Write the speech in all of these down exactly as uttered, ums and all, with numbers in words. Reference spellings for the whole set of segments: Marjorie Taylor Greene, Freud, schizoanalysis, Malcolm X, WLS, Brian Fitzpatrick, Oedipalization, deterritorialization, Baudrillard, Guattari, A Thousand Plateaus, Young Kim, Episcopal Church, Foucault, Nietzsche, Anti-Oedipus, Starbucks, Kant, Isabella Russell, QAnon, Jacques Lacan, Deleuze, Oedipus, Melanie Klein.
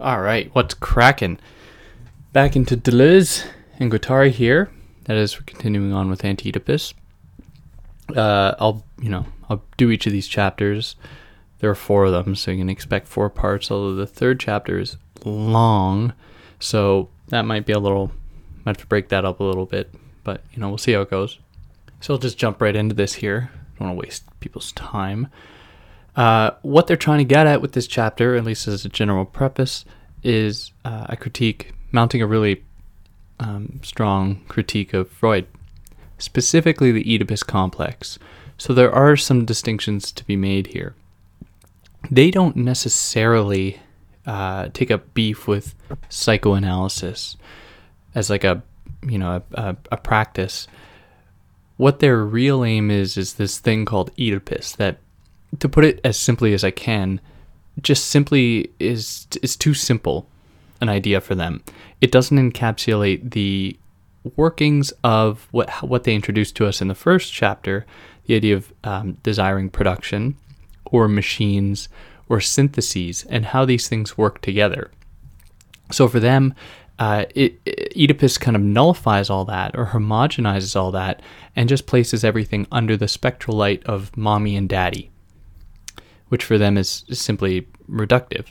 All right, what's cracking? Back into Deleuze and Guattari here. That is, we're continuing on with Anti-Oedipus. Uh, I'll, you know, I'll do each of these chapters. There are four of them, so you can expect four parts, although the third chapter is long, so that might be a little, might have to break that up a little bit, but, you know, we'll see how it goes. So I'll just jump right into this here. Don't want to waste people's time. Uh, what they're trying to get at with this chapter, at least as a general preface, is uh, a critique, mounting a really um, strong critique of Freud, specifically the Oedipus complex. So there are some distinctions to be made here. They don't necessarily uh, take up beef with psychoanalysis as like a, you know, a, a, a practice. What their real aim is, is this thing called Oedipus that, to put it as simply as I can, just simply is is too simple an idea for them. It doesn't encapsulate the workings of what what they introduced to us in the first chapter, the idea of um, desiring production or machines or syntheses and how these things work together. So for them, uh, it, it, Oedipus kind of nullifies all that or homogenizes all that and just places everything under the spectral light of mommy and daddy, which for them is simply reductive.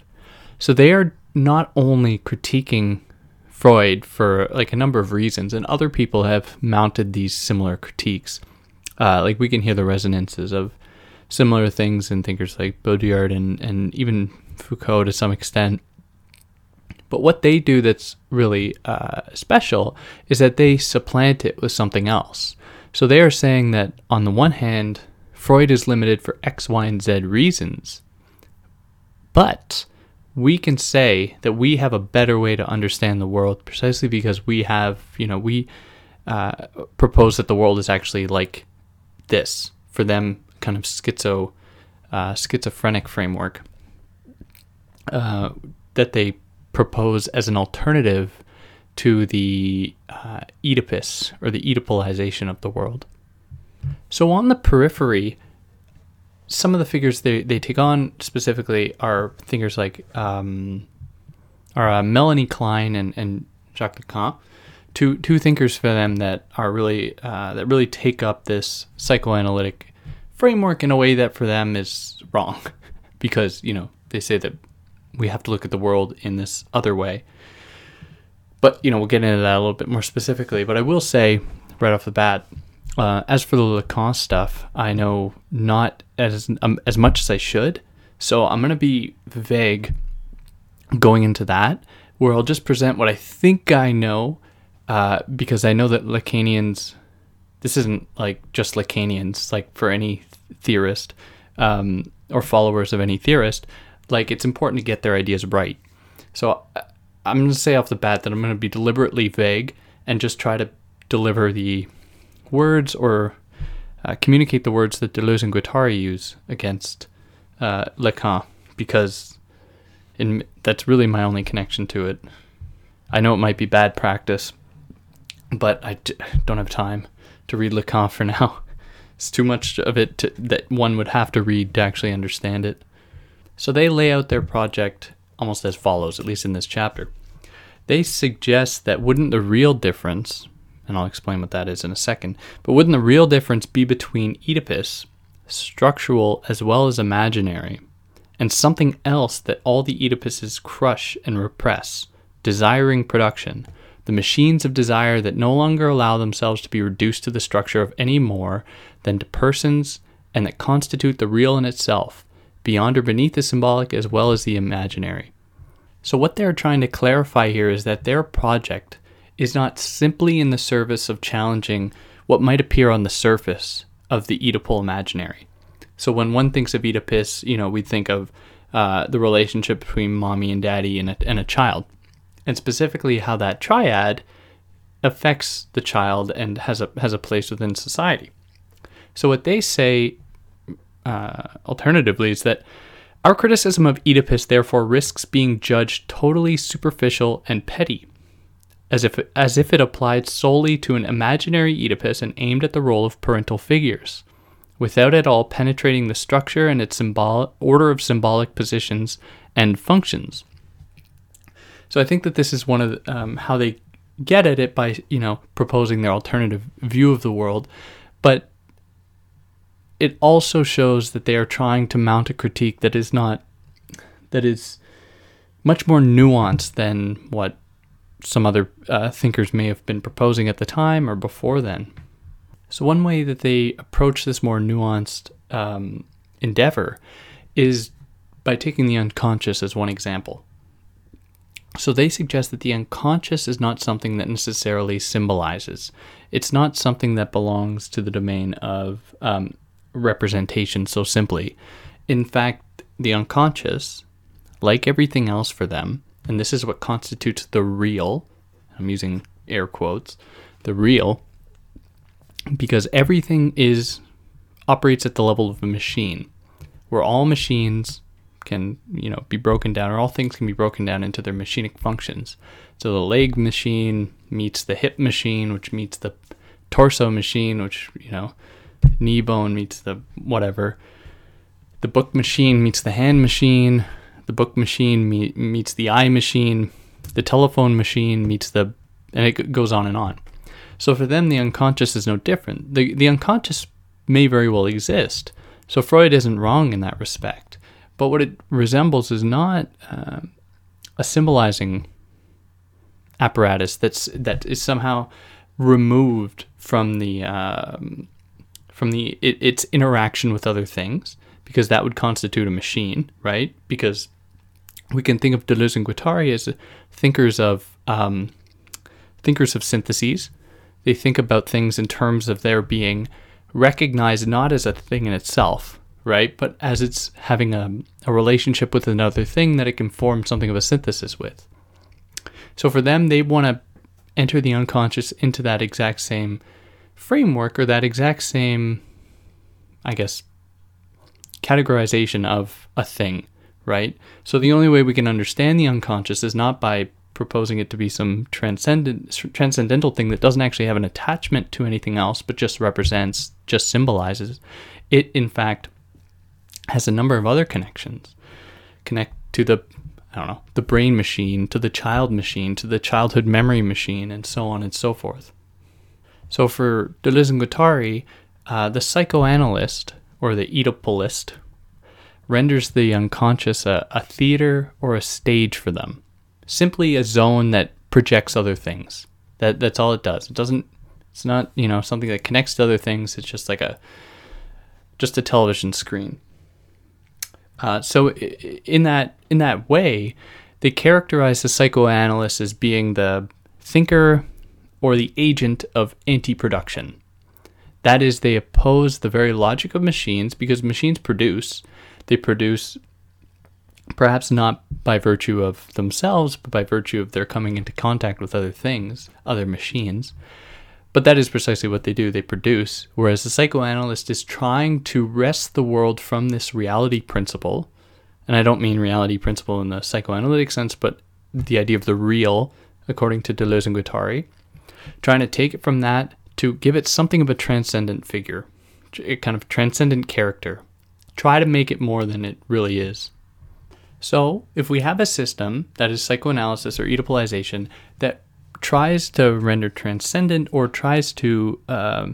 So they are not only critiquing Freud for like a number of reasons, and other people have mounted these similar critiques. Uh, like we can hear the resonances of similar things in thinkers like Baudrillard and, and even Foucault to some extent. But what they do that's really uh, special is that they supplant it with something else. So they are saying that on the one hand, Freud is limited for X, Y, and Z reasons, but we can say that we have a better way to understand the world precisely because we have, you know, we uh, propose that the world is actually like this, for them, kind of schizo, uh, schizophrenic framework uh, that they propose as an alternative to the uh, Oedipus or the Oedipalization of the world. So on the periphery, some of the figures they, they take on specifically are thinkers like um, are uh, Melanie Klein and, and Jacques Lacan, two two thinkers for them that are really uh, that really take up this psychoanalytic framework in a way that for them is wrong, because you know they say that we have to look at the world in this other way. But you know we'll get into that a little bit more specifically. But I will say right off the bat, Uh, as for the Lacan stuff, I know not as um, as much as I should, so I'm going to be vague going into that, where I'll just present what I think I know, uh, because I know that Lacanians, this isn't like just Lacanians, like for any theorist um, or followers of any theorist, like it's important to get their ideas right. So I'm going to say off the bat that I'm going to be deliberately vague and just try to deliver the words or uh, communicate the words that Deleuze and Guattari use against uh, Lacan, because in, that's really my only connection to it. I know it might be bad practice, but I d- don't have time to read Lacan for now. It's too much of it to, that one would have to read to actually understand it. So they lay out their project almost as follows, at least in this chapter. They suggest that wouldn't the real difference, and I'll explain what that is in a second, but wouldn't the real difference be between Oedipus, structural as well as imaginary, and something else that all the Oedipuses crush and repress, desiring production, the machines of desire that no longer allow themselves to be reduced to the structure of any more than to persons, and that constitute the real in itself, beyond or beneath the symbolic as well as the imaginary. So what they're trying to clarify here is that their project is not simply in the service of challenging what might appear on the surface of the Oedipal imaginary. So when one thinks of Oedipus, you know, we think of uh, the relationship between mommy and daddy and a, and a child, and specifically how that triad affects the child and has a has a place within society. So what they say, uh, alternatively, is that our criticism of Oedipus therefore risks being judged totally superficial and petty, as if, as if it applied solely to an imaginary Oedipus and aimed at the role of parental figures, without at all penetrating the structure and its symbol- order of symbolic positions and functions. So I think that this is one of the, um, how they get at it by, you know, proposing their alternative view of the world, but it also shows that they are trying to mount a critique that is not, that is much more nuanced than what some other uh, thinkers may have been proposing at the time or before then. So one way that they approach this more nuanced um, endeavor is by taking the unconscious as one example. So they suggest that the unconscious is not something that necessarily symbolizes. It's not something that belongs to the domain of um, representation so simply. In fact, the unconscious, like everything else for them, and this is what constitutes the real, I'm using air quotes, the real, because everything is operates at the level of a machine, where all machines can, you know, be broken down, or all things can be broken down into their machinic functions. So the leg machine meets the hip machine, which meets the torso machine, which, you know, knee bone meets the whatever. The book machine meets the hand machine. The book machine meet, meets the eye machine. The telephone machine meets the, and it goes on and on. So for them, the unconscious is no different. The the unconscious may very well exist. So Freud isn't wrong in that respect. But what it resembles is not uh, a symbolizing apparatus that's that is somehow removed from the uh, from the it, its interaction with other things, because that would constitute a machine, right? Because we can think of Deleuze and Guattari as thinkers of um, thinkers of syntheses. They think about things in terms of their being recognized not as a thing in itself, right, but as it's having a, a relationship with another thing that it can form something of a synthesis with. So for them, they want to enter the unconscious into that exact same framework, or that exact same, I guess, categorization of a thing, right? So the only way we can understand the unconscious is not by proposing it to be some transcendent, transcendental thing that doesn't actually have an attachment to anything else, but just represents, just symbolizes. It, in fact, has a number of other connections. Connect to the, I don't know, the brain machine, to the child machine, to the childhood memory machine, and so on and so forth. So for Deleuze and Guattari, uh, the psychoanalyst, or the Oedipalist, renders the unconscious a, a theater or a stage for them. Simply a zone that projects other things. That that's all it does. It doesn't, it's not, you know, something that connects to other things. It's just like a, just a television screen. Uh, so in that in that way, they characterize the psychoanalyst as being the thinker or the agent of anti-production. That is, they oppose the very logic of machines, because machines produce. They produce perhaps not by virtue of themselves, but by virtue of their coming into contact with other things, other machines. But that is precisely what they do. They produce, whereas the psychoanalyst is trying to wrest the world from this reality principle. And I don't mean reality principle in the psychoanalytic sense, but the idea of the real, according to Deleuze and Guattari, trying to take it from that to give it something of a transcendent figure, a kind of transcendent character. Try to make it more than it really is. So if we have a system that is psychoanalysis or Oedipalization that tries to render transcendent, or tries to uh,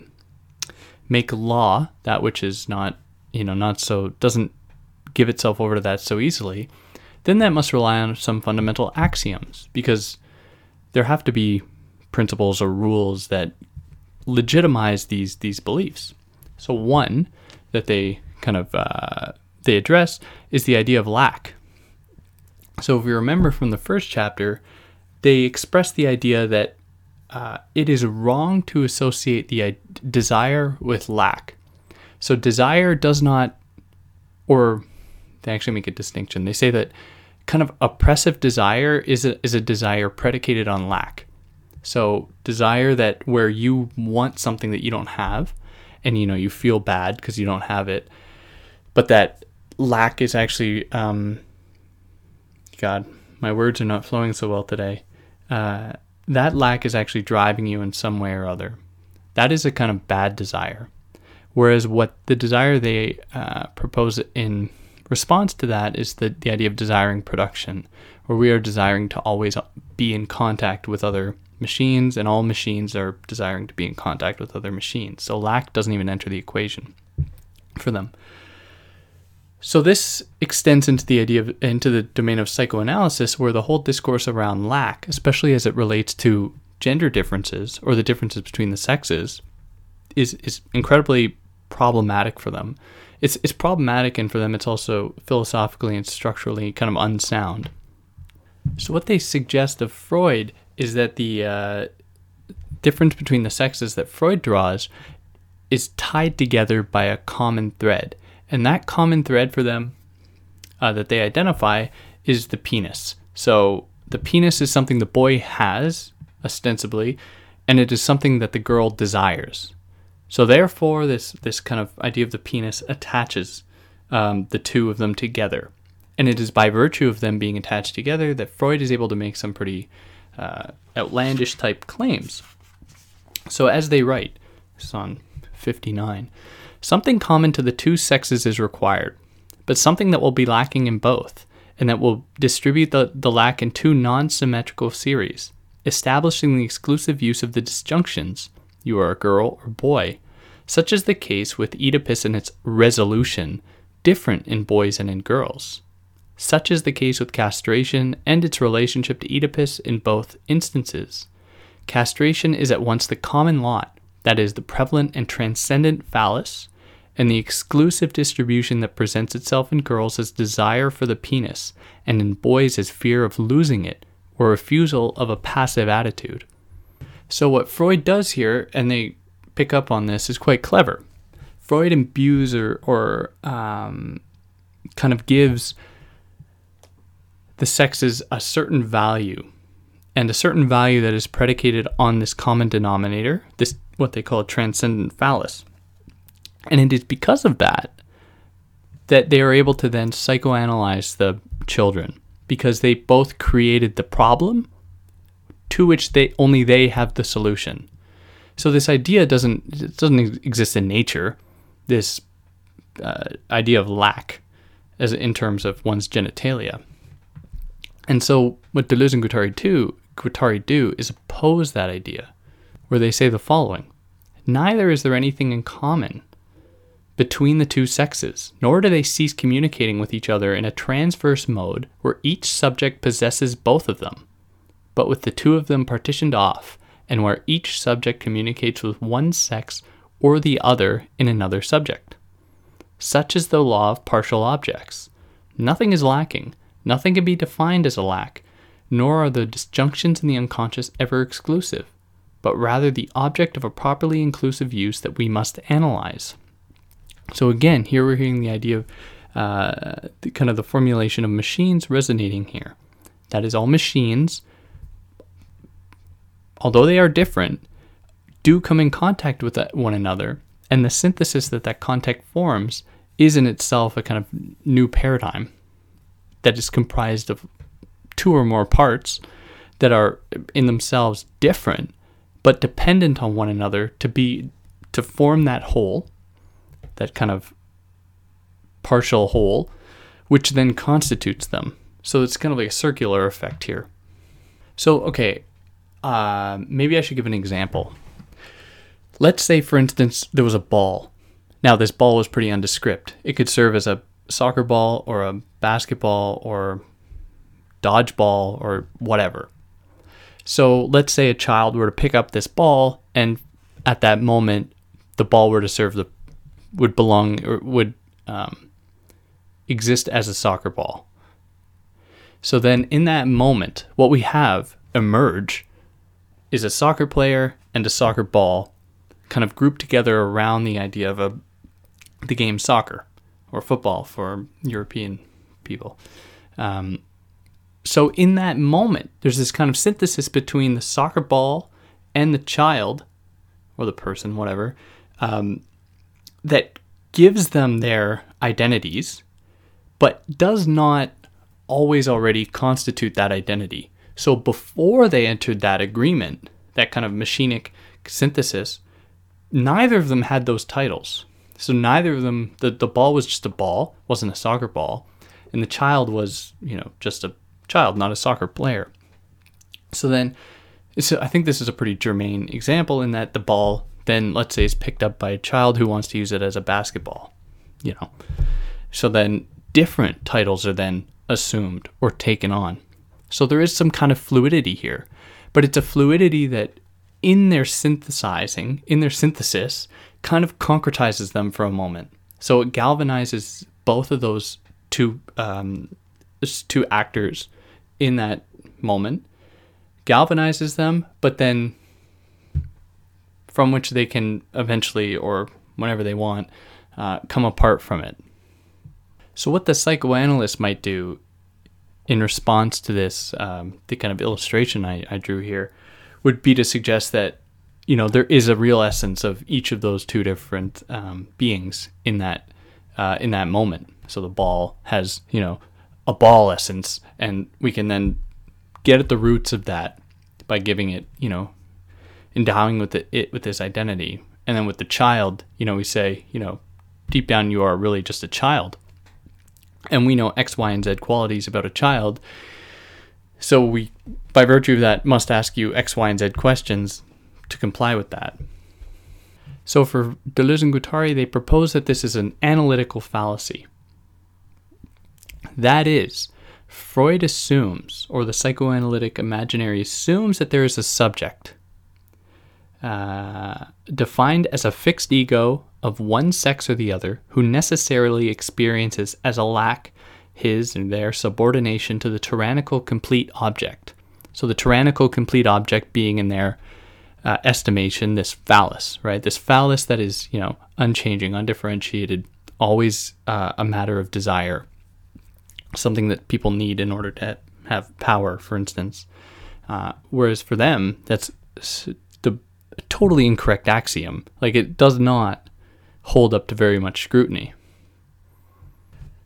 make law that which is not, you know, not so, doesn't give itself over to that so easily, then that must rely on some fundamental axioms, because there have to be principles or rules that legitimize these these beliefs. So one that they kind of uh, they address is the idea of lack. So if we remember from the first chapter, they express the idea that uh, it is wrong to associate the desire with lack. So desire does not, or they actually make a distinction. They say that kind of oppressive desire is a, is a desire predicated on lack. So desire that where you want something that you don't have, and you know you feel bad because you don't have it, but that lack is actually... Um, God, my words are not flowing so well today. Uh, that lack is actually driving you in some way or other. That is a kind of bad desire. Whereas what the desire they uh, propose in response to that is the, the idea of desiring production, where we are desiring to always be in contact with other machines, and all machines are desiring to be in contact with other machines. So lack doesn't even enter the equation for them. So this extends into the idea of, into the domain of psychoanalysis, where the whole discourse around lack, especially as it relates to gender differences or the differences between the sexes, is is incredibly problematic for them. It's it's problematic, and for them it's also philosophically and structurally kind of unsound. So what they suggest of Freud is that the uh, difference between the sexes that Freud draws is tied together by a common thread. And that common thread for them uh, that they identify is the penis. So the penis is something the boy has, ostensibly, and it is something that the girl desires. So therefore, this, this kind of idea of the penis attaches um, the two of them together. And it is by virtue of them being attached together that Freud is able to make some pretty uh, outlandish type claims. So as they write, this is on fifty-nine, something common to the two sexes is required, but something that will be lacking in both, and that will distribute the, the lack in two non-symmetrical series, establishing the exclusive use of the disjunctions, you are a girl or boy, such is the case with Oedipus and its resolution, different in boys and in girls. Such is the case with castration and its relationship to Oedipus in both instances. Castration is at once the common lot, that is, the prevalent and transcendent phallus, and the exclusive distribution that presents itself in girls as desire for the penis, and in boys as fear of losing it, or refusal of a passive attitude. So what Freud does here, and they pick up on this, is quite clever. Freud imbues or, or um, kind of gives the sexes a certain value, and a certain value that is predicated on this common denominator, this what they call a transcendent phallus. And it is because of that that they are able to then psychoanalyze the children, because they both created the problem to which they only they have the solution. So this idea doesn't it doesn't exist in nature, this uh, idea of lack as in terms of one's genitalia. And so what Deleuze and Guattari do, Guattari do is oppose that idea, where they say the following: neither is there anything in common between the two sexes, nor do they cease communicating with each other in a transverse mode where each subject possesses both of them, but with the two of them partitioned off, and where each subject communicates with one sex or the other in another subject. Such is the law of partial objects. Nothing is lacking, nothing can be defined as a lack, nor are the disjunctions in the unconscious ever exclusive, but rather the object of a properly inclusive use that we must analyze. So again, here we're hearing the idea of uh, the, kind of the formulation of machines resonating here. That is, all machines, although they are different, do come in contact with one another, and the synthesis that that contact forms is in itself a kind of new paradigm that is comprised of two or more parts that are in themselves different, but dependent on one another to be to form that whole, that kind of partial whole, which then constitutes them. So it's kind of like a circular effect here. So, okay, uh, maybe I should give an example. Let's say, for instance, there was a ball. Now, this ball was pretty undescript. It could serve as a soccer ball or a basketball or dodgeball or whatever. So let's say a child were to pick up this ball, and at that moment, the ball were to serve the would belong or would um, exist as a soccer ball. So then, in that moment, what we have emerge is a soccer player and a soccer ball, kind of grouped together around the idea of a the game soccer or football for European people. Um, So in that moment, there's this kind of synthesis between the soccer ball and the child, or the person, whatever, um, that gives them their identities, but does not always already constitute that identity. So before they entered that agreement, that kind of machinic synthesis, neither of them had those titles. So neither of them, the, the ball was just a ball, wasn't a soccer ball, and the child was, you know, just a child, not a soccer player. So then, so I think this is a pretty germane example in that the ball then, let's say, is picked up by a child who wants to use it as a basketball, you know. So then different titles are then assumed or taken on. So there is some kind of fluidity here, but it's a fluidity that in their synthesizing, in their synthesis, kind of concretizes them for a moment. So it galvanizes both of those two um, two actors in that moment, galvanizes them, but then from which they can eventually, or whenever they want, uh, come apart from it. So what the psychoanalyst might do in response to this, um, the kind of illustration I, I drew here, would be to suggest that, you know, there is a real essence of each of those two different um, beings in that uh, in that moment. So the ball has, you know, a ball essence, and we can then get at the roots of that by giving it, you know, endowing with the, it with this identity. And then with the child, you know, we say, you know, deep down you are really just a child. And we know X, Y, and Z qualities about a child. So we, by virtue of that, must ask you X, Y, and Z questions to comply with that. So for Deleuze and Guattari, they propose that this is an analytical fallacy. That is, Freud assumes, or the psychoanalytic imaginary assumes, that there is a subject uh, defined as a fixed ego of one sex or the other, who necessarily experiences as a lack his and their subordination to the tyrannical complete object. So the tyrannical complete object being, in their uh, estimation, this phallus, right? This phallus that is, you know, unchanging, undifferentiated, always uh, a matter of desire, something that people need in order to have power, for instance. Uh, whereas for them, that's the totally incorrect axiom. Like, it does not hold up to very much scrutiny.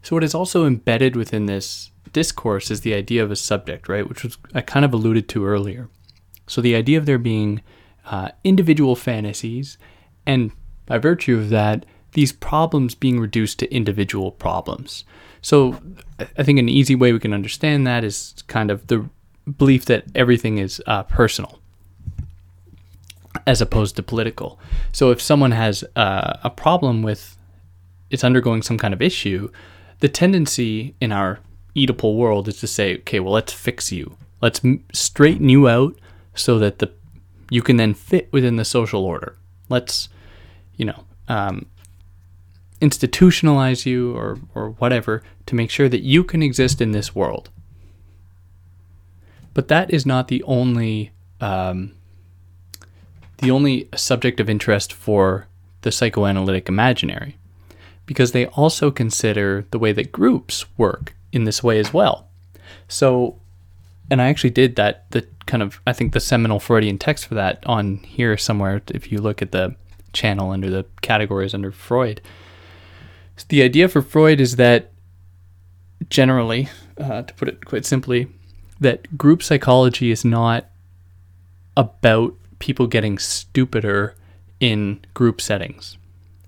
So what is also embedded within this discourse is the idea of a subject, right, which was I kind of alluded to earlier. So the idea of there being uh, individual fantasies, and by virtue of that, these problems being reduced to individual problems. So I think an easy way we can understand that is kind of the belief that everything is uh, personal, as opposed to political. So if someone has uh, a problem with, it's undergoing some kind of issue, the tendency in our Oedipal world is to say, okay, well, let's fix you. Let's straighten you out so that the you can then fit within the social order. Let's, you know, um, institutionalize you or, or whatever to make sure that you can exist in this world. But that is not the only... Um, the only subject of interest for the psychoanalytic imaginary, because they also consider the way that groups work in this way as well. So, and I actually did that, the kind of, I think the seminal Freudian text for that on here somewhere, if you look at the channel under the categories under Freud. The idea for Freud is that generally, uh, to put it quite simply, that group psychology is not about people getting stupider in group settings,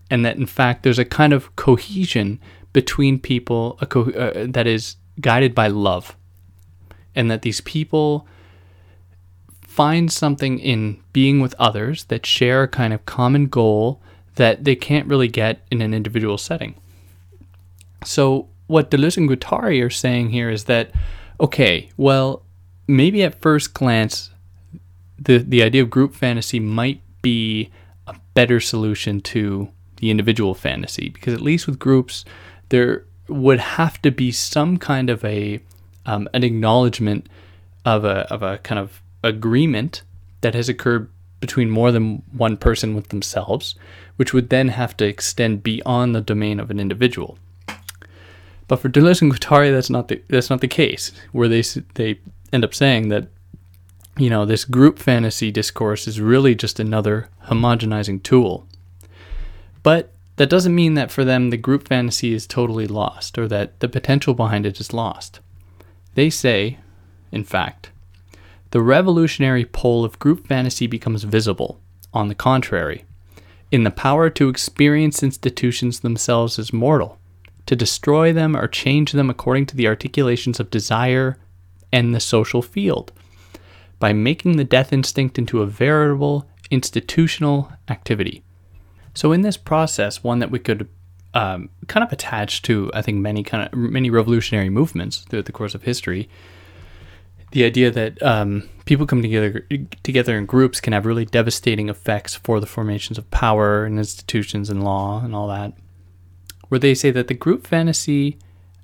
and that in fact there's a kind of cohesion between people a co- uh, that is guided by love, and that these people find something in being with others that share a kind of common goal that they can't really get in an individual setting. So what Deleuze and Guattari are saying here is that, okay, well, maybe at first glance The, the idea of group fantasy might be a better solution to the individual fantasy, because at least with groups, there would have to be some kind of a um, an acknowledgement of a of a kind of agreement that has occurred between more than one person with themselves, which would then have to extend beyond the domain of an individual. But for Deleuze and Guattari, that's not the that's not the case, where they they end up saying that, you know, this group fantasy discourse is really just another homogenizing tool. But that doesn't mean that for them the group fantasy is totally lost, or that the potential behind it is lost. They say, in fact, the revolutionary pole of group fantasy becomes visible. On the contrary, in the power to experience institutions themselves as mortal, to destroy them or change them according to the articulations of desire and the social field, by making the death instinct into a veritable institutional activity. So in this process, one that we could um, kind of attach to, I think, many kind of many revolutionary movements throughout the course of history, the idea that um, people come together together in groups can have really devastating effects for the formations of power and institutions and law and all that, where they say that the group fantasy,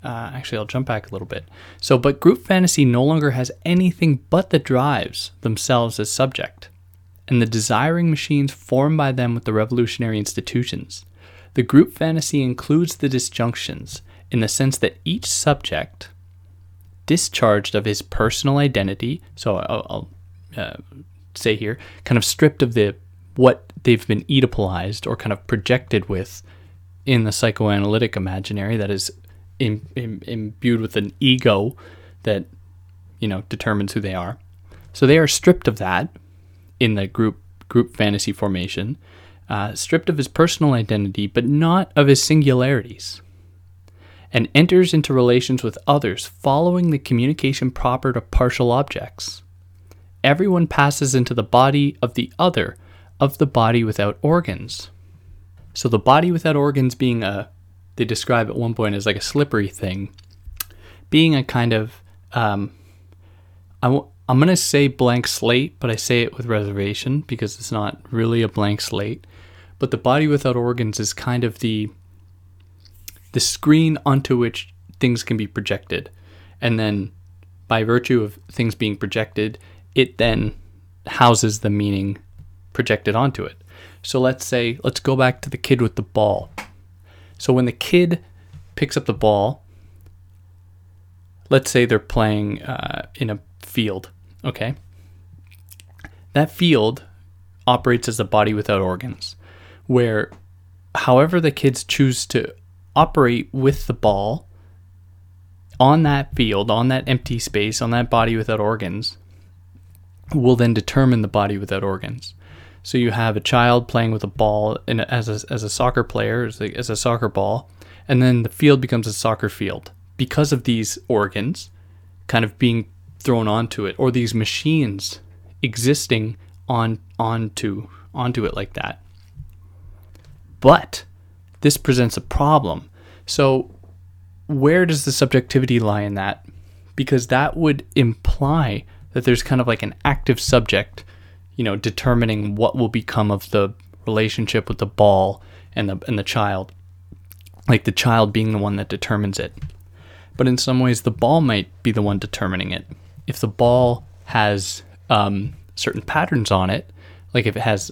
uh, actually I'll jump back a little bit. So, but group fantasy no longer has anything but the drives themselves as subject, and the desiring machines formed by them with the revolutionary institutions. The group fantasy includes the disjunctions in the sense that each subject, discharged of his personal identity, so I'll, I'll uh, say here, kind of stripped of the what they've been Oedipalized or kind of projected with in the psychoanalytic imaginary that is in, in, imbued with an ego that, you know, determines who they are. So they are stripped of that in the group group fantasy formation, uh, stripped of his personal identity, but not of his singularities, and enters into relations with others following the communication proper to partial objects. Everyone passes into the body of the other, of the body without organs. So the body without organs being a, they describe at one point as like a slippery thing, being a kind of, um, I w- I'm going to say blank slate, but I say it with reservation because it's not really a blank slate. But the body without organs is kind of the the screen onto which things can be projected. And then by virtue of things being projected, it then houses the meaning projected onto it. So let's say, let's go back to the kid with the ball. So when the kid picks up the ball, let's say they're playing uh, in a field, okay? That field operates as a body without organs, where however the kids choose to operate with the ball on that field, on that empty space, on that body without organs, will then determine the body without organs. So you have a child playing with a ball in a, as a, as a soccer player, as a, as a soccer ball, and then the field becomes a soccer field because of these organs kind of being thrown onto it, or these machines existing on onto onto it like that. But this presents a problem. So where does the subjectivity lie in that? Because that would imply that there's kind of like an active subject, you know, determining what will become of the relationship with the ball and the and the child, like the child being the one that determines it. But in some ways, the ball might be the one determining it. If the ball has um, certain patterns on it, like if it has,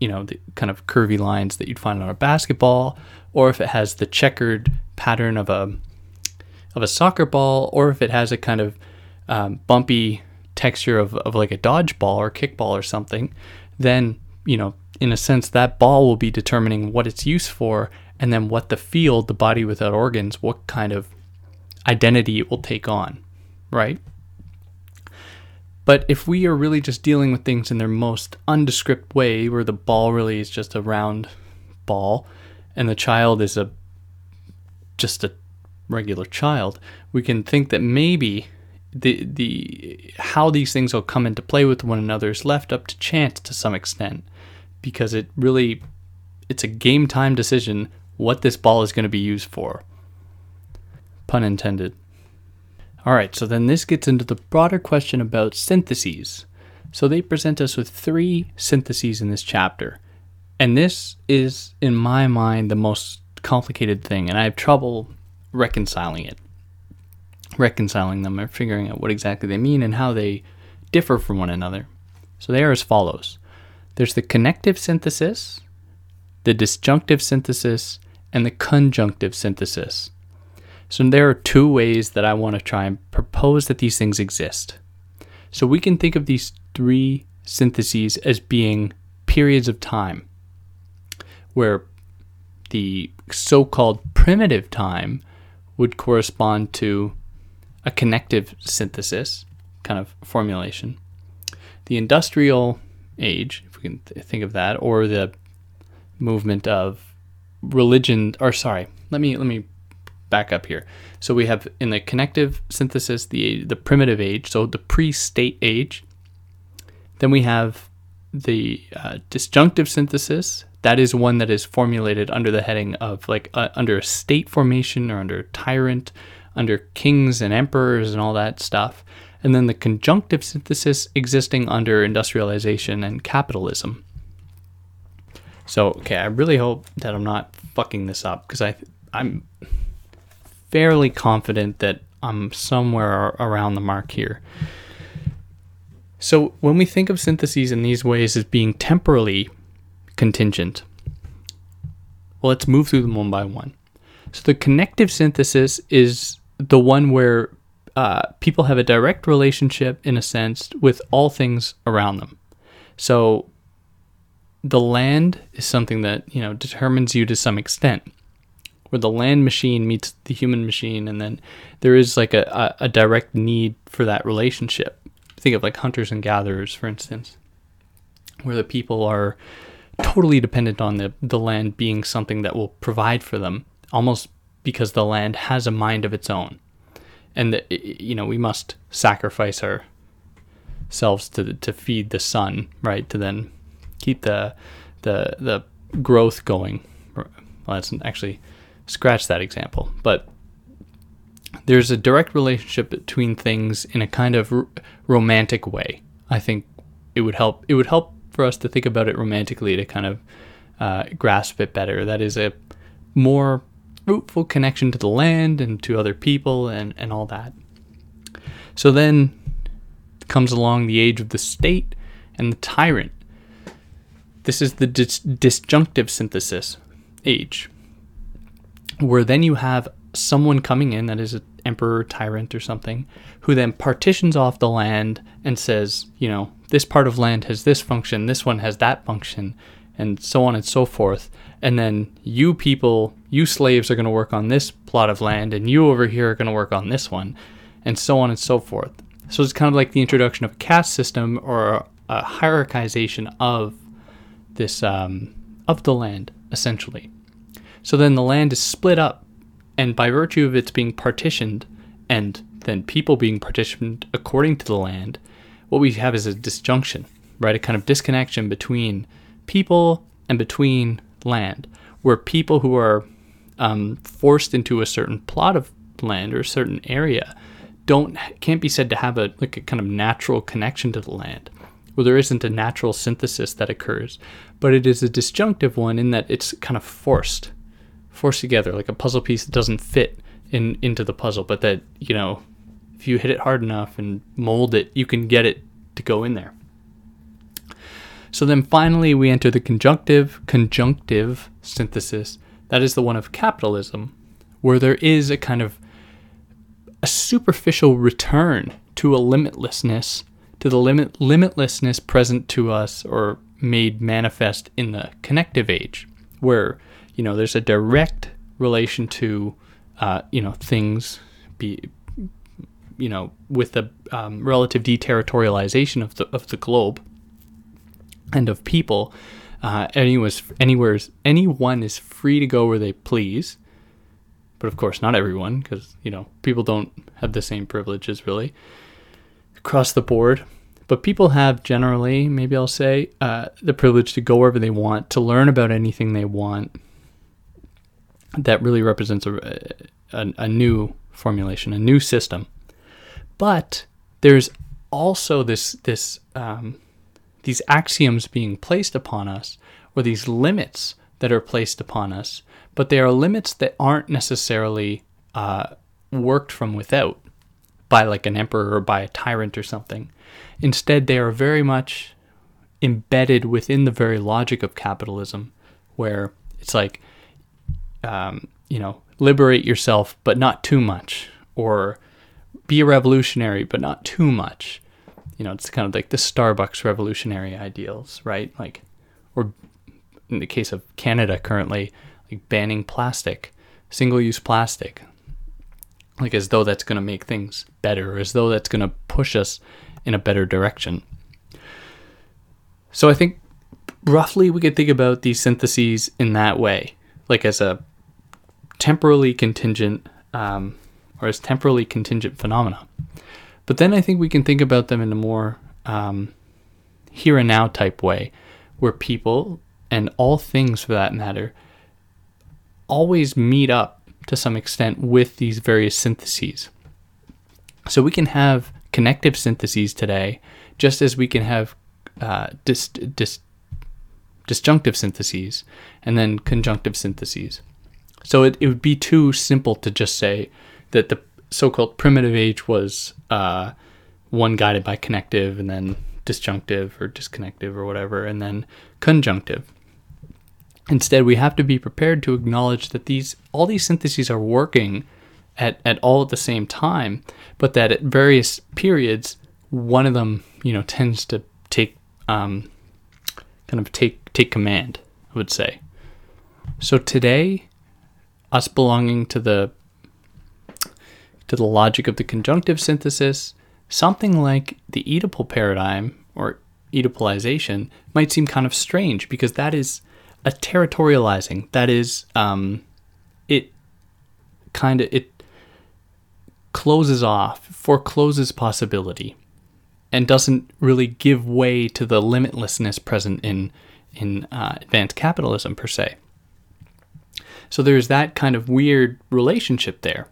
you know, the kind of curvy lines that you'd find on a basketball, or if it has the checkered pattern of a of a soccer ball, or if it has a kind of um, bumpy texture of, of like a dodgeball or kickball or something, then, you know, in a sense, that ball will be determining what it's used for, and then what the field, the body without organs, what kind of identity it will take on, right? But if we are really just dealing with things in their most undescript way, where the ball really is just a round ball and the child is a just a regular child, we can think that maybe the the how these things will come into play with one another is left up to chance to some extent, because it really, it's a game time decision what this ball is going to be used for. Pun intended. All right, so then this gets into the broader question about syntheses. So they present us with three syntheses in this chapter. And this is, in my mind, the most complicated thing, and I have trouble reconciling it. Reconciling them and figuring out what exactly they mean and how they differ from one another. So they are as follows. There's the connective synthesis, the disjunctive synthesis, and the conjunctive synthesis. So there are two ways that I want to try and propose that these things exist. So we can think of these three syntheses as being periods of time, where the so-called primitive time would correspond to a connective synthesis kind of formulation, the industrial age, if we can th- think of that, or the movement of religion, or sorry, let me let me back up here. So we have in the connective synthesis the the primitive age, so the pre-state age. Then we have the uh, disjunctive synthesis. That is one that is formulated under the heading of like uh, under state formation or under tyrant, under kings and emperors and all that stuff. And then the conjunctive synthesis existing under industrialization and capitalism. So, okay, I really hope that I'm not fucking this up because I, I'm fairly confident that I'm somewhere around the mark here. So when we think of syntheses in these ways as being temporally contingent, well, let's move through them one by one. So the connective synthesis is the one where uh, people have a direct relationship, in a sense, with all things around them. So the land is something that, you know, determines you to some extent, where the land machine meets the human machine, and then there is like a, a, a direct need for that relationship. Think of like hunters and gatherers, for instance, where the people are totally dependent on the, the land being something that will provide for them, almost because the land has a mind of its own. And, the, you know, we must sacrifice ourselves to to feed the sun, right, to then keep the the the growth going. Well, that's actually, scratch that example. But there's a direct relationship between things in a kind of r- romantic way. I think it would help it would help for us to think about it romantically to kind of uh, grasp it better. That is a more fruitful connection to the land and to other people and, and all that. So then comes along the age of the state and the tyrant. This is the dis- disjunctive synthesis age, where then you have someone coming in that is an emperor, tyrant, or something, who then partitions off the land and says, you know, this part of land has this function, this one has that function, and so on and so forth. And then you people, you slaves are going to work on this plot of land, and you over here are going to work on this one, and so on and so forth. So it's kind of like the introduction of a caste system or a hierarchization of this, um, of the land, essentially. So then the land is split up, and by virtue of its being partitioned, and then people being partitioned according to the land, what we have is a disjunction, right? A kind of disconnection between people and between land, where people who are um, forced into a certain plot of land or a certain area don't can't be said to have a like a kind of natural connection to the land. Well, there isn't a natural synthesis that occurs, but it is a disjunctive one in that it's kind of forced. forced together, like a puzzle piece that doesn't fit in into the puzzle, but that, you know, if you hit it hard enough and mold it, you can get it to go in there. So then finally we enter the conjunctive conjunctive synthesis. That is the one of capitalism, where there is a kind of a superficial return to a limitlessness, to the limit limitlessness present to us or made manifest in the connective age, where, you know, there's a direct relation to, uh, you know, things, be, you know, with the um, relative deterritorialization of the of the globe and of people. Uh, anyone's, anywhere's, anyone is free to go where they please, but of course not everyone, because, you know, people don't have the same privileges really across the board. But people have generally, maybe I'll say, uh, the privilege to go wherever they want, to learn about anything they want. That really represents a, a, a new formulation, a new system. But there's also this this um, these axioms being placed upon us, or these limits that are placed upon us, but they are limits that aren't necessarily uh, worked from without by like an emperor or by a tyrant or something. Instead, they are very much embedded within the very logic of capitalism, where it's like, Um, you know, liberate yourself, but not too much, or be a revolutionary, but not too much. You know, it's kind of like the Starbucks revolutionary ideals, right? Like, or in the case of Canada currently, like banning plastic, single-use plastic, like as though that's going to make things better, or as though that's going to push us in a better direction. So I think roughly we could think about these syntheses in that way, like as a temporally contingent um, or as temporally contingent phenomena. But then I think we can think about them in a more um, here and now type way, where people and all things for that matter always meet up to some extent with these various syntheses. So we can have connective syntheses today, just as we can have uh, dis- dis- disjunctive syntheses and then conjunctive syntheses. So it, it would be too simple to just say that the so-called primitive age was uh, one guided by connective and then disjunctive or disconnective or whatever, and then conjunctive. Instead, we have to be prepared to acknowledge that these all these syntheses are working at, at all at the same time, but that at various periods, one of them, you know, tends to take um, kind of take take command, I would say. So today, us belonging to the to the logic of the conjunctive synthesis, something like the Oedipal paradigm or Oedipalization might seem kind of strange, because that is a territorializing, that is, um, it kind of, it closes off, forecloses possibility, and doesn't really give way to the limitlessness present in, in uh, advanced capitalism, per se. So there's that kind of weird relationship there.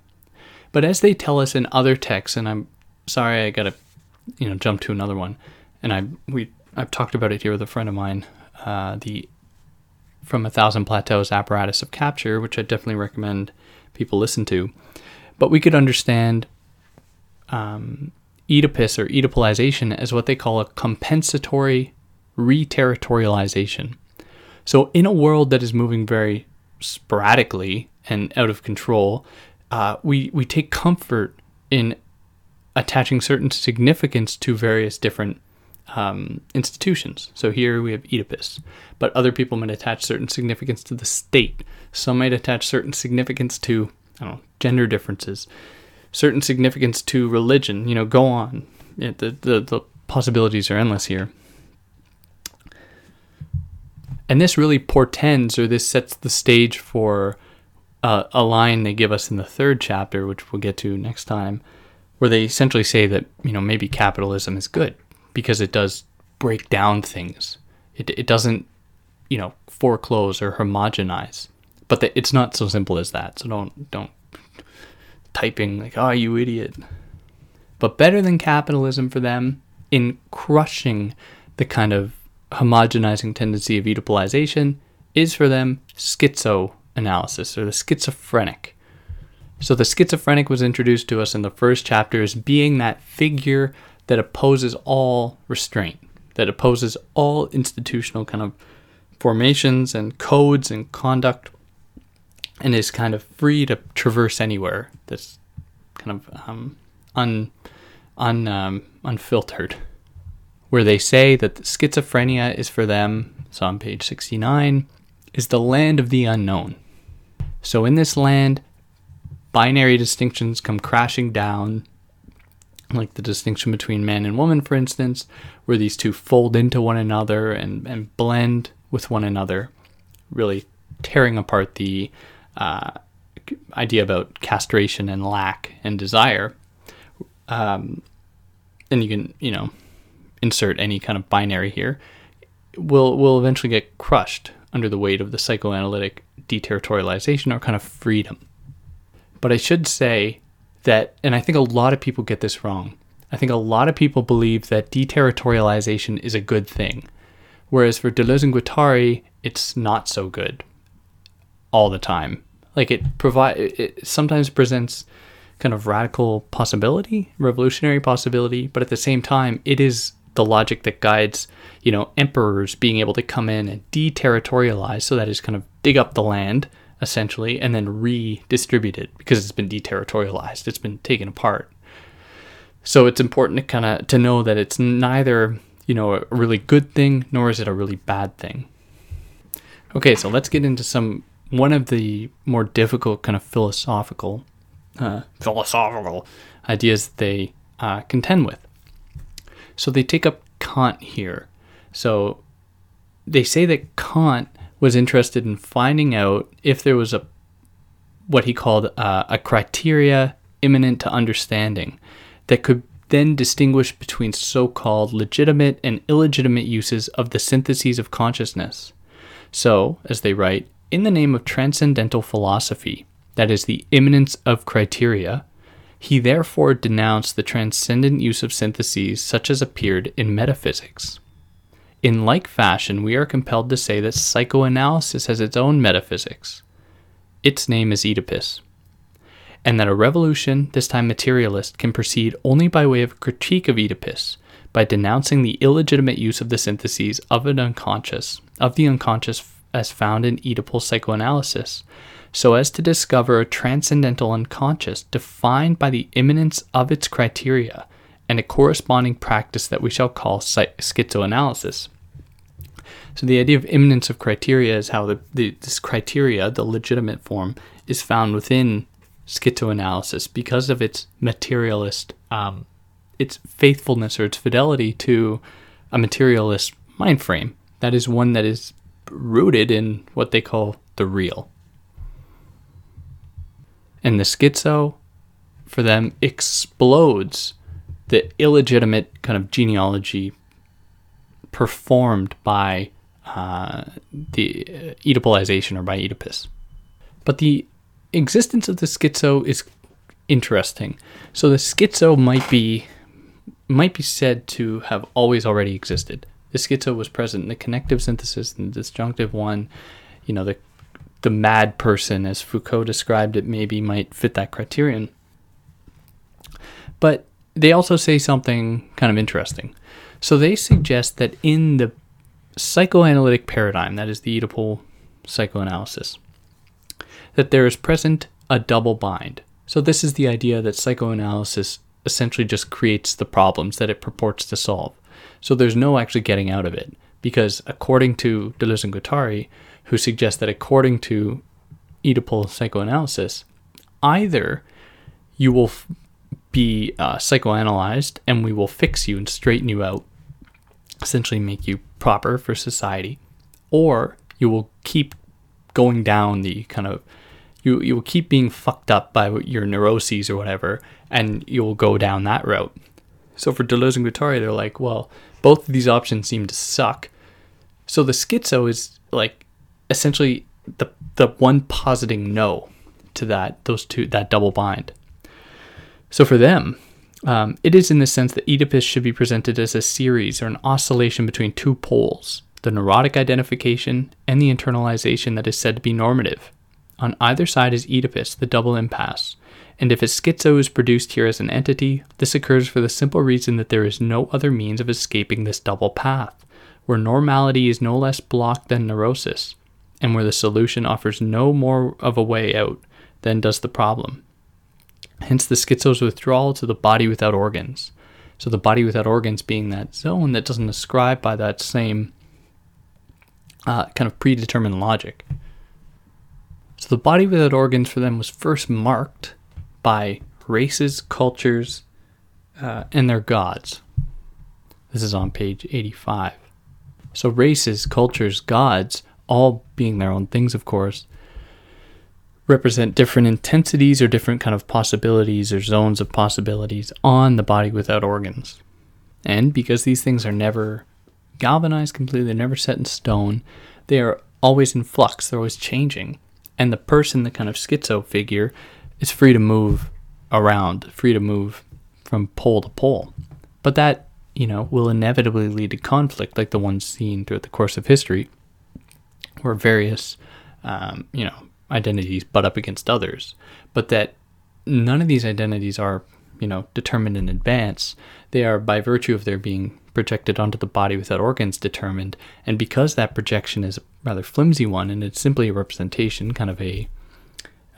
But as they tell us in other texts, and I'm sorry I gotta, you know, jump to another one, and I, we, I've talked about it here with a friend of mine, uh, the from A Thousand Plateaus Apparatus of Capture, which I definitely recommend people listen to. But we could understand um, Oedipus or Oedipalization as what they call a compensatory re-territorialization. So in a world that is moving very sporadically and out of control, uh, we, we take comfort in attaching certain significance to various different Um, institutions. So here we have Oedipus, but other people might attach certain significance to the state. Some might attach certain significance to, I don't know, gender differences, certain significance to religion, you know, go on. It, the, the, the possibilities are endless here. And this really portends, or this sets the stage for uh, a line they give us in the third chapter, which we'll get to next time, where they essentially say that, you know, maybe capitalism is good, because it does break down things. It it doesn't, you know, foreclose or homogenize. But the, it's not so simple as that. So don't don't typing like, oh, you idiot. But better than capitalism for them in crushing the kind of homogenizing tendency of Oedipalization is for them schizoanalysis, or the schizophrenic. So the schizophrenic was introduced to us in the first chapter as being that figure that opposes all restraint, that opposes all institutional kind of formations and codes and conduct, and is kind of free to traverse anywhere, that's kind of um, un, un, um, unfiltered. Where they say that the schizophrenia is for them, so on page sixty-nine, is the land of the unknown. So in this land, binary distinctions come crashing down, like the distinction between man and woman, for instance, where these two fold into one another and, and blend with one another, really tearing apart the uh, idea about castration and lack and desire. Um, and you can, you know, insert any kind of binary here, will will eventually get crushed under the weight of the psychoanalytic deterritorialization or kind of freedom. But I should say that, and I think a lot of people get this wrong, I think a lot of people believe that deterritorialization is a good thing, whereas for Deleuze and Guattari, it's not so good all the time. Like it provide, it sometimes presents kind of radical possibility, revolutionary possibility, but at the same time, it is the logic that guides, you know, emperors being able to come in and deterritorialize, so that is kind of dig up the land, essentially, and then redistribute it because it's been deterritorialized, it's been taken apart. So it's important to kind of to know that it's neither, you know, a really good thing, nor is it a really bad thing. Okay, so let's get into some one of the more difficult kind of philosophical uh, philosophical ideas that they uh, contend with. So they take up Kant here. So they say that Kant was interested in finding out if there was a what he called uh, a criteria imminent to understanding that could then distinguish between so-called legitimate and illegitimate uses of the syntheses of consciousness. So, as they write, in the name of transcendental philosophy, that is the immanence of criteria, he therefore denounced the transcendent use of syntheses such as appeared in metaphysics. In like fashion, we are compelled to say that psychoanalysis has its own metaphysics. Its name is Oedipus. And that a revolution, this time materialist, can proceed only by way of a critique of Oedipus, by denouncing the illegitimate use of the syntheses of an unconscious, of the unconscious as found in Oedipal psychoanalysis, so as to discover a transcendental unconscious defined by the immanence of its criteria, and a corresponding practice that we shall call schizoanalysis. So the idea of immanence of criteria is how the, the this criteria, the legitimate form, is found within schizoanalysis because of its materialist, um, its faithfulness or its fidelity to a materialist mind frame. That is one that is rooted in what they call the real. And the schizo, for them, explodes the illegitimate kind of genealogy performed by uh, the Oedipalization or by Oedipus. But the existence of the schizo is interesting. So the schizo might be might be said to have always already existed. The schizo was present in the connective synthesis and the disjunctive one. You know, the the mad person, as Foucault described it, maybe might fit that criterion. But they also say something kind of interesting. So they suggest that in the psychoanalytic paradigm, that is the Oedipal psychoanalysis, that there is present a double bind. So this is the idea that psychoanalysis essentially just creates the problems that it purports to solve. So there's no actually getting out of it, because according to Deleuze and Guattari, who suggest that according to Oedipal psychoanalysis, either you will f- be uh, psychoanalyzed and we will fix you and straighten you out, essentially make you proper for society, or you will keep going down the kind of, you, you will keep being fucked up by your neuroses or whatever, and you will go down that route. So for Deleuze and Guattari, they're like, well, both of these options seem to suck. So the schizo is like essentially the the one positing no to that, those two, that double bind. So for them, um, it is in the sense that Oedipus should be presented as a series or an oscillation between two poles, the neurotic identification and the internalization that is said to be normative. On either side is Oedipus, the double impasse. And if a schizo is produced here as an entity, this occurs for the simple reason that there is no other means of escaping this double path, where normality is no less blocked than neurosis, and where the solution offers no more of a way out than does the problem. Hence the schizo's withdrawal to the body without organs. So the body without organs being that zone that doesn't ascribe by that same uh, kind of predetermined logic. So the body without organs for them was first marked by races, cultures, uh, and their gods. This is on page eighty-five. So races, cultures, gods, all being their own things, of course, represent different intensities or different kind of possibilities or zones of possibilities on the body without organs. And because these things are never galvanized completely, they're never set in stone, they are always in flux, they're always changing. And the person, the kind of schizo figure, is free to move around, free to move from pole to pole. But that, you know, will inevitably lead to conflict, like the ones seen throughout the course of history, where various, um, you know, identities butt up against others. But that none of these identities are, you know, determined in advance. They are, by virtue of their being projected onto the body without organs, determined. And because that projection is a rather flimsy one, and it's simply a representation, kind of a...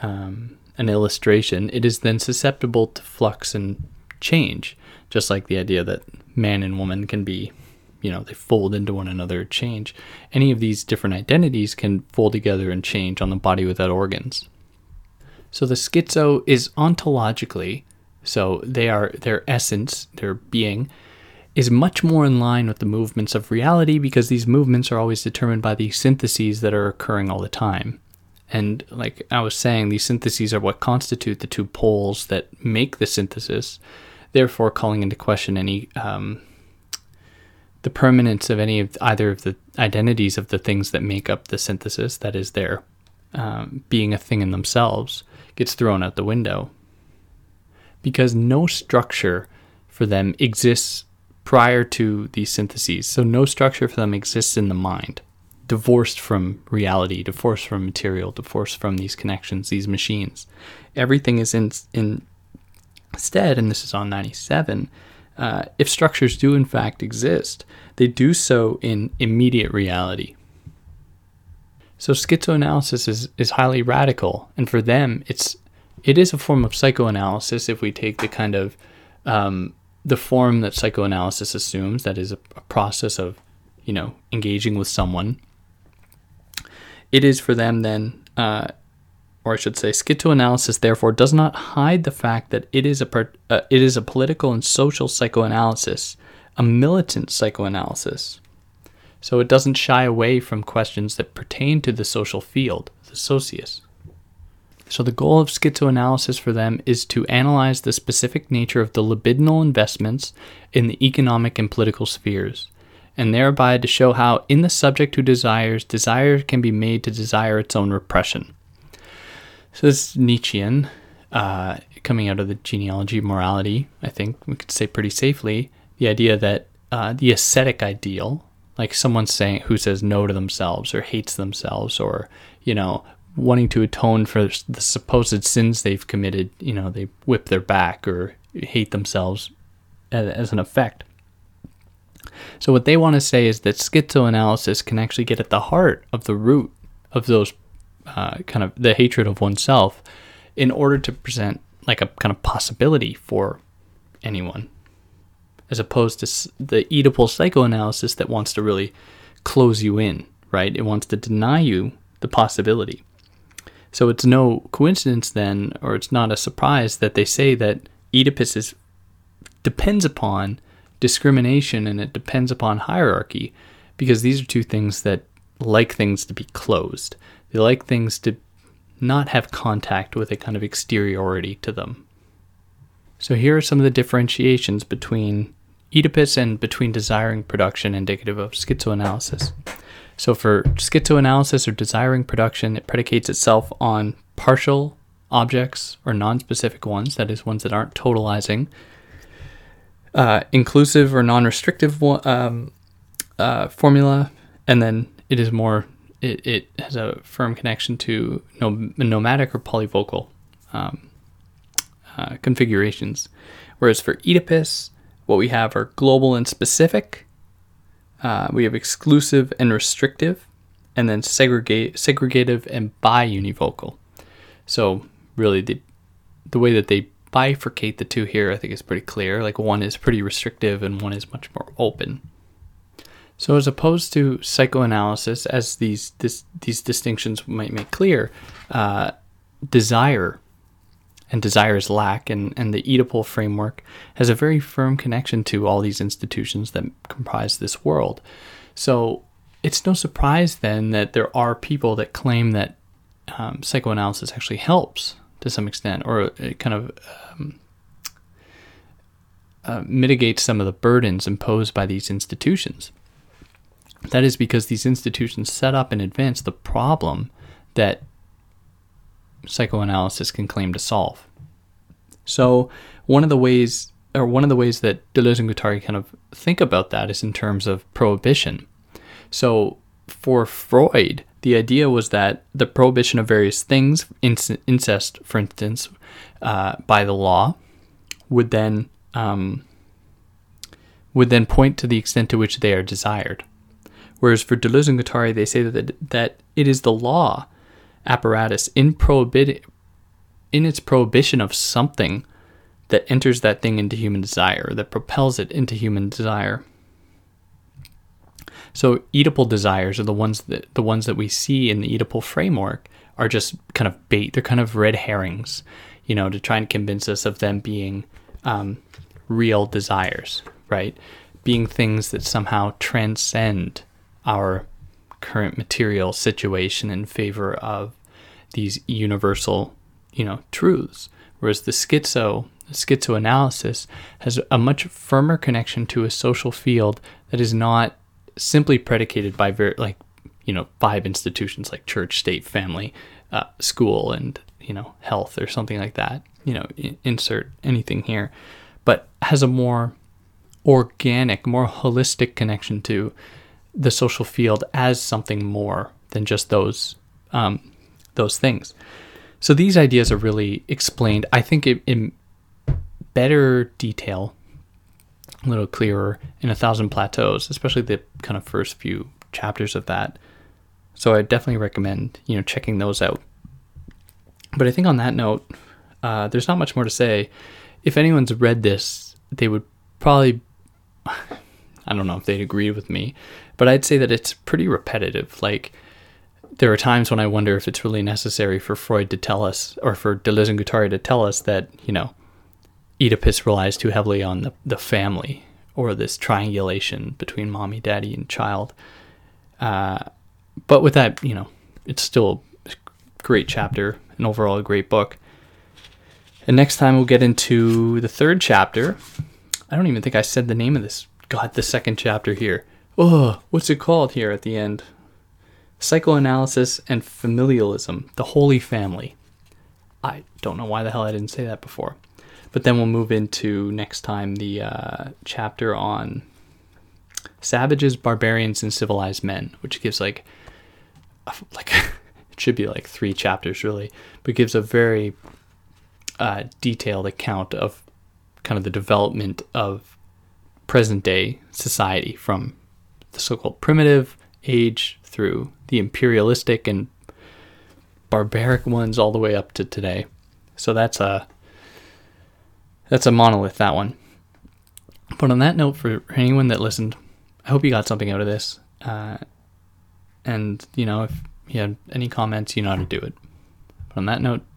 Um, an illustration, it is then susceptible to flux and change, just like the idea that man and woman can be, you know, they fold into one another, change. Any of these different identities can fold together and change on the body without organs. So the schizo is ontologically, so they are their essence, their being, is much more in line with the movements of reality, because these movements are always determined by the syntheses that are occurring all the time. And like I was saying, these syntheses are what constitute the two poles that make the synthesis, therefore calling into question any um, the permanence of any of either of the identities of the things that make up the synthesis, that is their um, being a thing in themselves, gets thrown out the window. Because no structure for them exists prior to these syntheses, so no structure for them exists in the mind, divorced from reality, divorced from material, divorced from these connections, these machines. Everything is in, in instead, and this is on ninety-seven, uh, if structures do in fact exist, they do so in immediate reality. So schizoanalysis is, is highly radical, and for them, it's it is a form of psychoanalysis if we take the kind of, um, the form that psychoanalysis assumes, that is a, a process of, you know, engaging with someone. It is for them then, uh, or I should say, schizoanalysis therefore does not hide the fact that it is a per, uh, it is a political and social psychoanalysis, a militant psychoanalysis. So it doesn't shy away from questions that pertain to the social field, the socius. So the goal of schizoanalysis for them is to analyze the specific nature of the libidinal investments in the economic and political spheres, and thereby to show how, in the subject who desires, desire can be made to desire its own repression. So this is Nietzschean, uh, coming out of the genealogy of morality, I think we could say pretty safely, the idea that uh, the ascetic ideal, like someone saying who says no to themselves or hates themselves or, you know, wanting to atone for the supposed sins they've committed, you know, they whip their back or hate themselves as, as an effect. So what they want to say is that schizoanalysis can actually get at the heart of the root of those uh, kind of the hatred of oneself in order to present like a kind of possibility for anyone, as opposed to the Oedipal psychoanalysis that wants to really close you in, right? It wants to deny you the possibility. So it's no coincidence then, or it's not a surprise that they say that Oedipus is, depends upon discrimination, and it depends upon hierarchy, because these are two things that like things to be closed. They like things to not have contact with a kind of exteriority to them. So here are some of the differentiations between Oedipus and between desiring production indicative of schizoanalysis. So for schizoanalysis or desiring production, it predicates itself on partial objects or non-specific ones, that is ones that aren't totalizing, Uh, inclusive or non-restrictive um, uh, formula, and then it is more, it, it has a firm connection to nom- nomadic or polyvocal um, uh, configurations. Whereas for Oedipus, what we have are global and specific, uh, we have exclusive and restrictive, and then segregate, segregative and bi-univocal. So really the, the way that they bifurcate the two here, I think, is pretty clear. Like one is pretty restrictive and one is much more open. So as opposed to psychoanalysis, as these this, these distinctions might make clear, uh, desire and desire's lack and, and the Oedipal framework has a very firm connection to all these institutions that comprise this world. So it's no surprise then that there are people that claim that um, psychoanalysis actually helps to some extent, or it kind of um, uh, mitigates some of the burdens imposed by these institutions. That is because these institutions set up in advance the problem that psychoanalysis can claim to solve. So one of the ways, or one of the ways that Deleuze and Guattari kind of think about that is in terms of prohibition. So for Freud, the idea was that the prohibition of various things, incest, for instance, uh, by the law, would then um, would then point to the extent to which they are desired. Whereas for Deleuze and Guattari, they say that that it is the law apparatus in prohibi- in its prohibition of something that enters that thing into human desire, that propels it into human desire. So Oedipal desires are the ones that the ones that we see in the Oedipal framework are just kind of bait. They're kind of red herrings, you know, to try and convince us of them being um, real desires, right? being things that somehow transcend our current material situation in favor of these universal, you know, truths. Whereas the schizo, schizoanalysis has a much firmer connection to a social field that is not simply predicated by very, like, you know, five institutions like church, state, family, uh, school, and, you know, health or something like that, you know, insert anything here, but has a more organic, more holistic connection to the social field as something more than just those um, those things. So these ideas are really explained, I think, in, in better detail, a little clearer, in A Thousand Plateaus, especially the kind of first few chapters of that. So I definitely recommend, you know, checking those out. But I think on that note, uh, there's not much more to say. If anyone's read this, they would probably, I don't know if they'd agree with me, but I'd say that it's pretty repetitive. Like, there are times when I wonder if it's really necessary for Freud to tell us, or for Deleuze and Guattari to tell us, that, you know, Oedipus relies too heavily on the, the family, or this triangulation between mommy, daddy, and child. Uh, but with that, you know, it's still a great chapter, and overall a great book. And next time we'll get into the third chapter. I don't even think I said the name of this. God, the second chapter here. Oh, what's it called here at the end? Psychoanalysis and Familialism, the Holy Family. I don't know why the hell I didn't say that before. But then we'll move into next time the uh, chapter on savages, barbarians, and civilized men, which gives like, like it should be like three chapters really, but gives a very uh, detailed account of kind of the development of present day society from the so-called primitive age through the imperialistic and barbaric ones all the way up to today. So that's a That's a monolith, that one. But on that note, for anyone that listened, I hope you got something out of this. Uh, and, you know, if you had any comments, you know how to do it. But on that note,